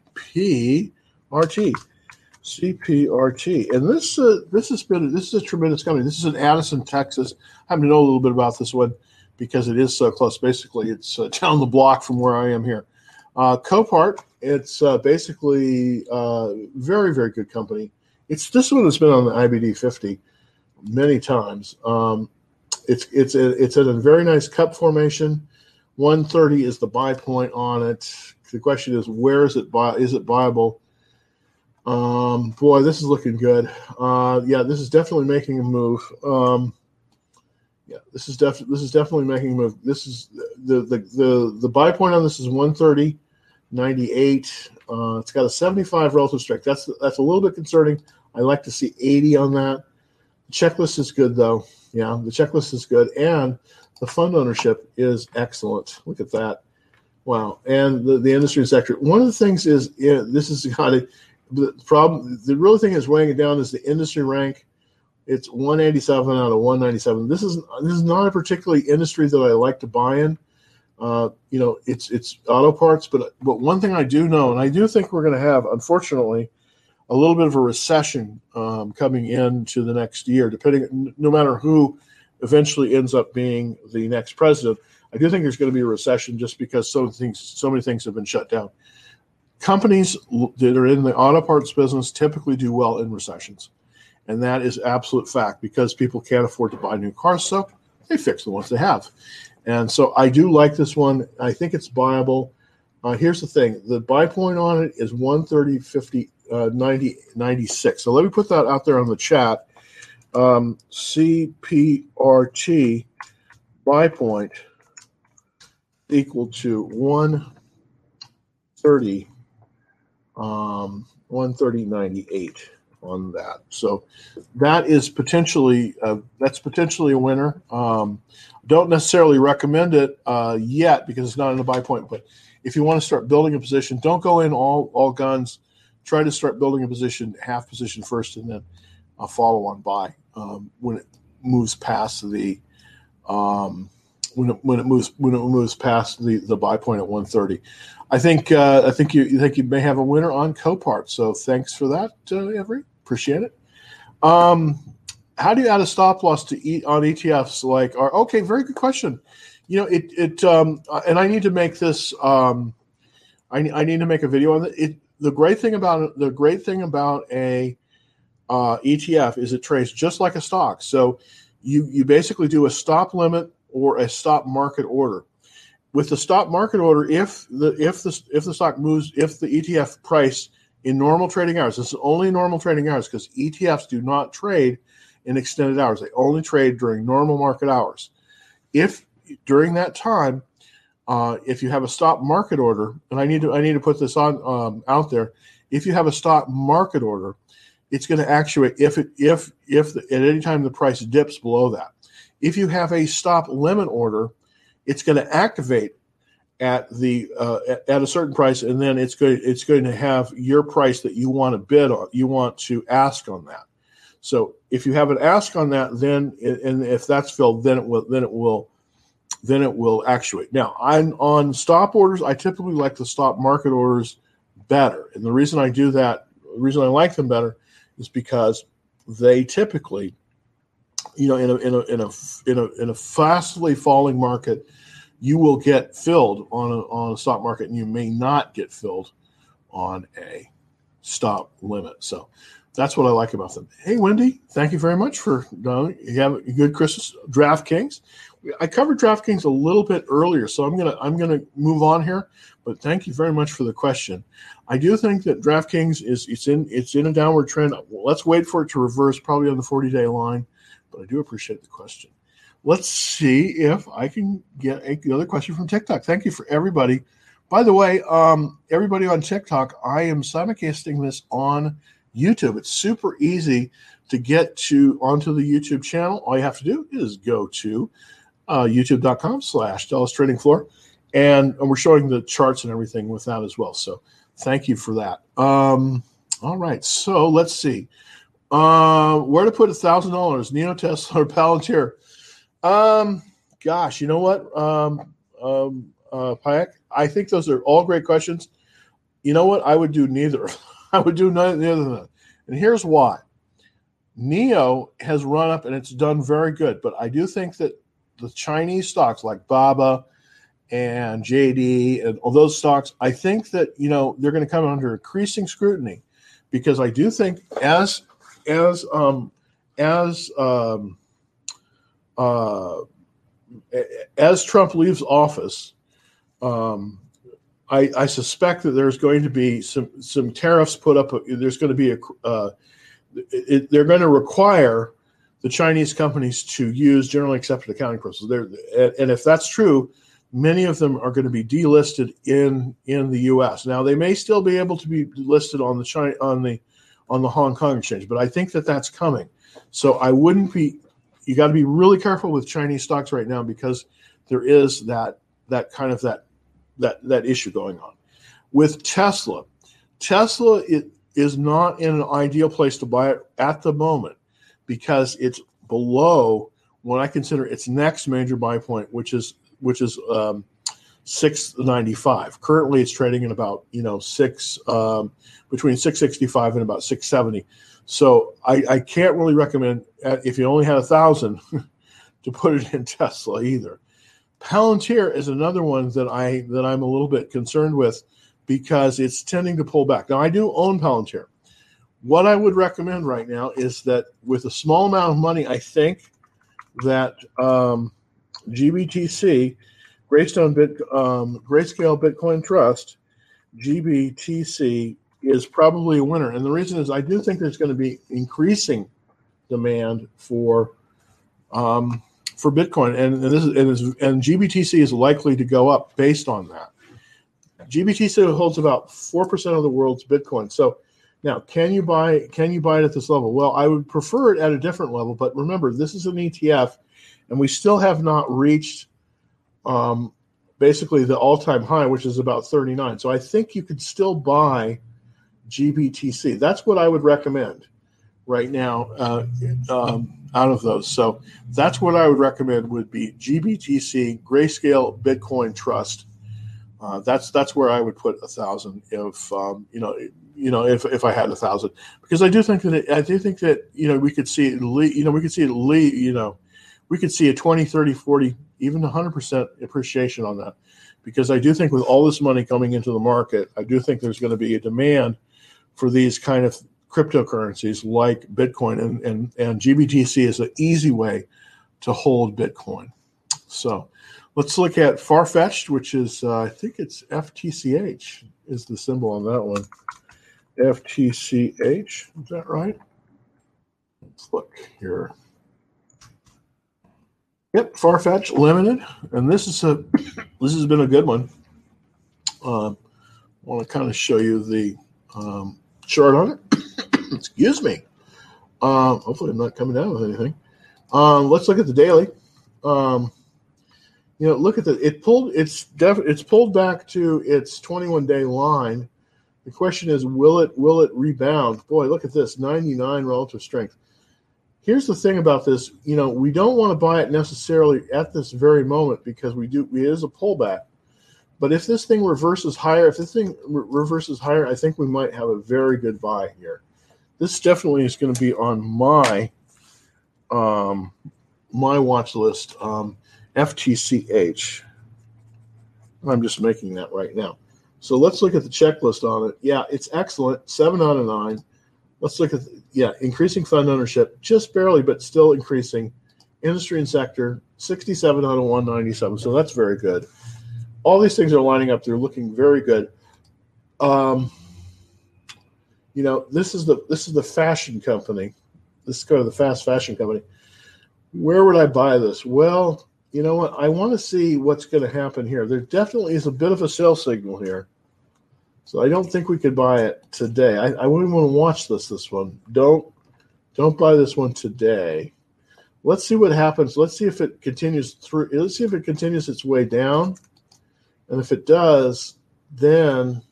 and this is a tremendous company. This is in Addison, Texas. I happen to know a little bit about this one because it is so close. Basically, it's down the block from where I am here. Copart, it's basically very, very good company. It's this one that's been on the IBD 50. Many times. It's in a very nice cup formation. 130 is the buy point on it. The question is, where is it? Is it viable? Boy, this is looking good. Yeah, this is definitely making a move. This is definitely making a move. This is the buy point on this is 130.98. It's got a 75 relative strength. That's a little bit concerning. I like to see 80 on that. Checklist is good, though. Yeah, the checklist is good, and The fund ownership is excellent. Look at that. Wow. And the industry sector. One of the things is, you know, this is kind of the problem. The real thing is weighing it down is the industry rank. It's 187 out of 197. This is not a particularly industry that I like to buy in. You know, it's auto parts, but one thing I do know, and I do think we're going to have, unfortunately, a little bit of a recession coming into the next year, depending, no matter who eventually ends up being the next president. I do think there's going to be a recession just because so many things have been shut down. Companies that are in the auto parts business typically do well in recessions. And that is absolute fact because people can't afford to buy new cars, so they fix the ones they have. And so I do like this one. I think it's buyable. Here's the thing. The buy point on it is 130, 50, 90, 96. So let me put that out there on the chat. CPRT buy point equal to 130, 130.98. On that, so that's potentially a winner. Don't necessarily recommend it yet because it's not in the buy point. But if you want to start building a position, don't go in all guns. Try to start building a position, half position first, and then a follow on buy when it moves past the when it moves past the buy point at 130. I think you may have a winner on Copart. So thanks for that, Avery. Appreciate it. How do you add a stop loss on ETFs? Okay, very good question. You know, and I need to make this. I need to make a video on it. The great thing about a ETF is it trades just like a stock. So you basically do a stop limit or a stop market order. With the stop market order, if the stock moves, if the ETF price in normal trading hours, this is only normal trading hours because ETFs do not trade in extended hours. They only trade during normal market hours. If during that time, if you have a stop market order, and I need to put this on out there, if you have a stop market order, it's going to actuate at any time the price dips below that. If you have a stop limit order, it's going to activate at the at a certain price, and then it's going to have your price that you want to bid on. You want to ask on that. So if you have an ask on that, and if that's filled, then it will actuate. Now, I'm on stop orders. I typically like the stop market orders better, and the reason I do that, the reason I like them better, is because they typically, you know, in a fastly falling market, you will get filled on a stock market, and you may not get filled on a stop limit. So that's what I like about them. Hey, Wendy, thank you very much for you have a good Christmas. DraftKings, I covered DraftKings a little bit earlier, so I'm gonna move on here. But thank you very much for the question. I do think that DraftKings is in a downward trend. Well, let's wait for it to reverse, probably on the 40-day line. But I do appreciate the question. Let's see if I can get another question from TikTok. Thank you for everybody. By the way, everybody on TikTok, I am simulcasting this on YouTube. It's super easy to get onto the YouTube channel. All you have to do is go to youtube.com/Dallas Trading Floor, and we're showing the charts and everything with that as well. So thank you for that. All right, so let's see. Where to put $1,000? Neo, Tesla, or Palantir? Gosh, you know what, Payak? I think those are all great questions. You know what? I would do neither. I would do neither of them. And here's why. Neo has run up and it's done very good, but I do think that the Chinese stocks like Baba and JD and all those stocks, I think that, you know, they're going to come under increasing scrutiny because I do think as Trump leaves office, I suspect that there's going to be some tariffs put up. There's going to be they're going to require the Chinese companies to use generally accepted accounting principles. And if that's true, many of them are going to be delisted in the U.S. Now they may still be able to be listed on the Hong Kong exchange, but I think that that's coming. So I wouldn't be you got to be really careful with Chinese stocks right now because there is that kind of issue going on. With Tesla, it is not in an ideal place to buy it at the moment because it's below what I consider its next major buy point, which is $6.95. Currently, it's trading at about between $6.65 and about $6.70. So I can't really recommend if you only had 1,000 to put it in Tesla either. Palantir is another one that I'm a little bit concerned with because it's tending to pull back. Now, I do own Palantir. What I would recommend right now is that with a small amount of money, I think that GBTC, Grayscale Bitcoin Trust, GBTC is probably a winner. And the reason is I do think there's going to be increasing demand for Bitcoin. And GBTC is likely to go up based on that. GBTC holds about 4% of the world's Bitcoin. So now, can you buy it at this level? Well, I would prefer it at a different level. But remember, this is an ETF, and we still have not reached basically the all-time high, which is about 39. So I think you could still buy GBTC. That's what I would recommend right now out of those. So that's what I would recommend would be GBTC, Grayscale Bitcoin Trust. That's where I would put 1,000 if I had 1,000, because I do think that we could see a 20, 30, 40, even 100% appreciation on that, because I do think with all this money coming into the market, I do think there's going to be a demand for these kind of cryptocurrencies like Bitcoin, and GBTC is an easy way to hold Bitcoin. So let's look at Farfetch'd, which is I think it's FTCH is the symbol on that one. FTCH, is that right? Let's look here. Yep, Farfetch Limited, and this has been a good one. I want to kind of show you the chart on it. Excuse me. Hopefully, I'm not coming down with anything. Let's look at the daily. Look at the it's pulled back to its 21-day line. The question is, will it rebound? Boy, look at this 99 relative strength. Here's the thing about this, we don't want to buy it necessarily at this very moment because it is a pullback. But if this thing reverses higher, I think we might have a very good buy here. This definitely is going to be on my my watch list, FTCH. I'm just making that right now. So let's look at the checklist on it. Yeah, it's excellent, 7 out of 9. Let's look at increasing fund ownership, just barely, but still increasing. Industry and sector, 67 out of 197, so that's very good. All these things are lining up; they're looking very good. This is the fashion company. This is kind of the fast fashion company. Where would I buy this? Well, you know what? I want to see what's going to happen here. There definitely is a bit of a sell signal here. So I don't think we could buy it today. I wouldn't want to watch this one. Don't buy this one today. Let's see what happens. Let's see if it continues through. Let's see if it continues its way down. And if it does, then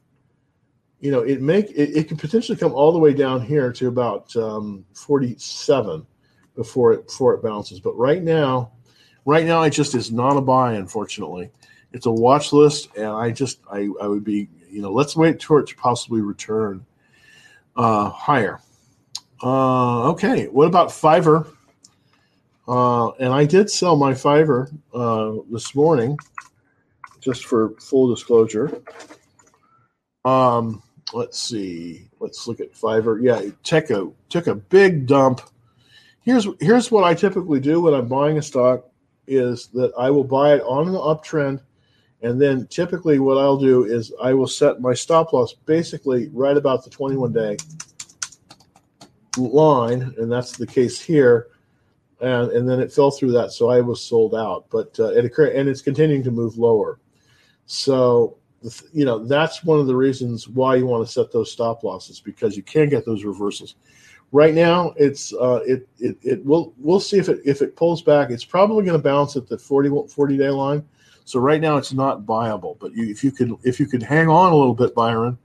it can potentially come all the way down here to about 47 before it bounces. But right now it just is not a buy, unfortunately. It's a watch list, and I would be. Let's wait for it to possibly return higher. Okay, what about Fiverr? And I did sell my Fiverr this morning, just for full disclosure. Let's see. Let's look at Fiverr. Yeah, it took a big dump. Here's what I typically do when I'm buying a stock is that I will buy it on the uptrend. And then typically what I'll do is I will set my stop loss basically right about the 21-day line, and that's the case here. And then it fell through that, so I was sold out. But and it's continuing to move lower. So, that's one of the reasons why you want to set those stop losses, because you can get those reversals. Right now, it's we'll see if it pulls back. It's probably going to bounce at the 40-day line. So right now, it's not viable. But if you could hang on a little bit, Byron,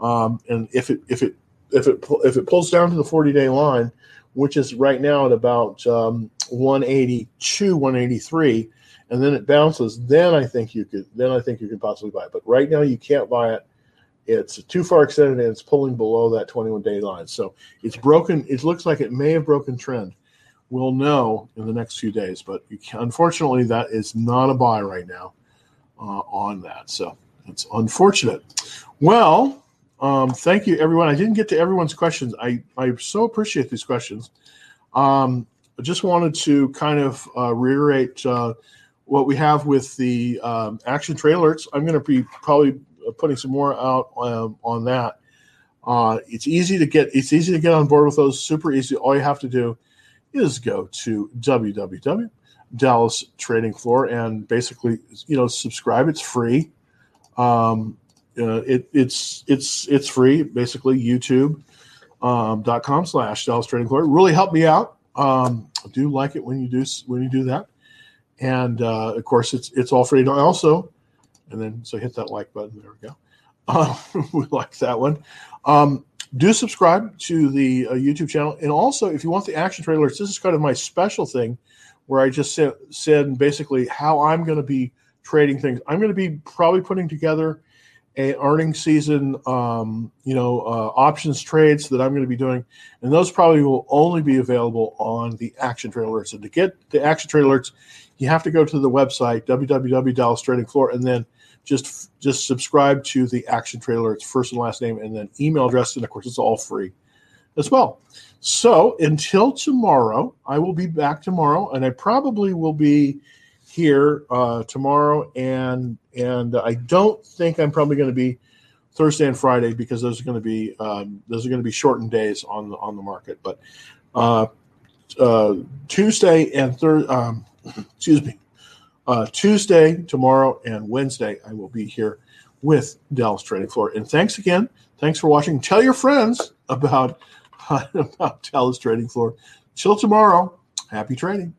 and if it pulls down to the 40-day line, which is right now at about 182, 183, and then it bounces, then I think you could possibly buy it. But right now, you can't buy it. It's too far extended, and it's pulling below that 21-day line. So it's broken. It looks like it may have broken trend. We'll know in the next few days. But unfortunately, that is not a buy right now on that. So it's unfortunate. Well, thank you, everyone. I didn't get to everyone's questions. I so appreciate these questions. I just wanted to kind of reiterate what we have with the action trade alerts. I'm going to be probably putting some more out on that. It's easy to get on board with those. Super easy. All you have to do is go to www.Dallas Trading Floor and basically, subscribe. It's free. It's free. Basically, YouTube.com/Dallas Trading Floor. It really helped me out. I do like it when you do that. And of course, it's all free. And also. And then, so hit that like button. There we go. We like that one. Do subscribe to the YouTube channel. And also, if you want the action trade alerts, this is kind of my special thing where I just said basically how I'm going to be trading things. I'm going to be probably putting together an earnings season, options trades that I'm going to be doing. And those probably will only be available on the action trade alerts. And to get the action trade alerts, you have to go to the website, www.DallasTradingFloor, and then just subscribe to the action trade alerts, first and last name, and then email address. And, of course, it's all free as well. So until tomorrow, I will be back tomorrow, and I probably will be here tomorrow. And I don't think I'm probably going to be Thursday and Friday because those are going to be shortened days on the market. But Tuesday and Thursday. Excuse me. Tuesday, tomorrow, and Wednesday, I will be here with Dallas Trading Floor. And thanks again. Thanks for watching. Tell your friends about Dallas Trading Floor. Till tomorrow. Happy trading.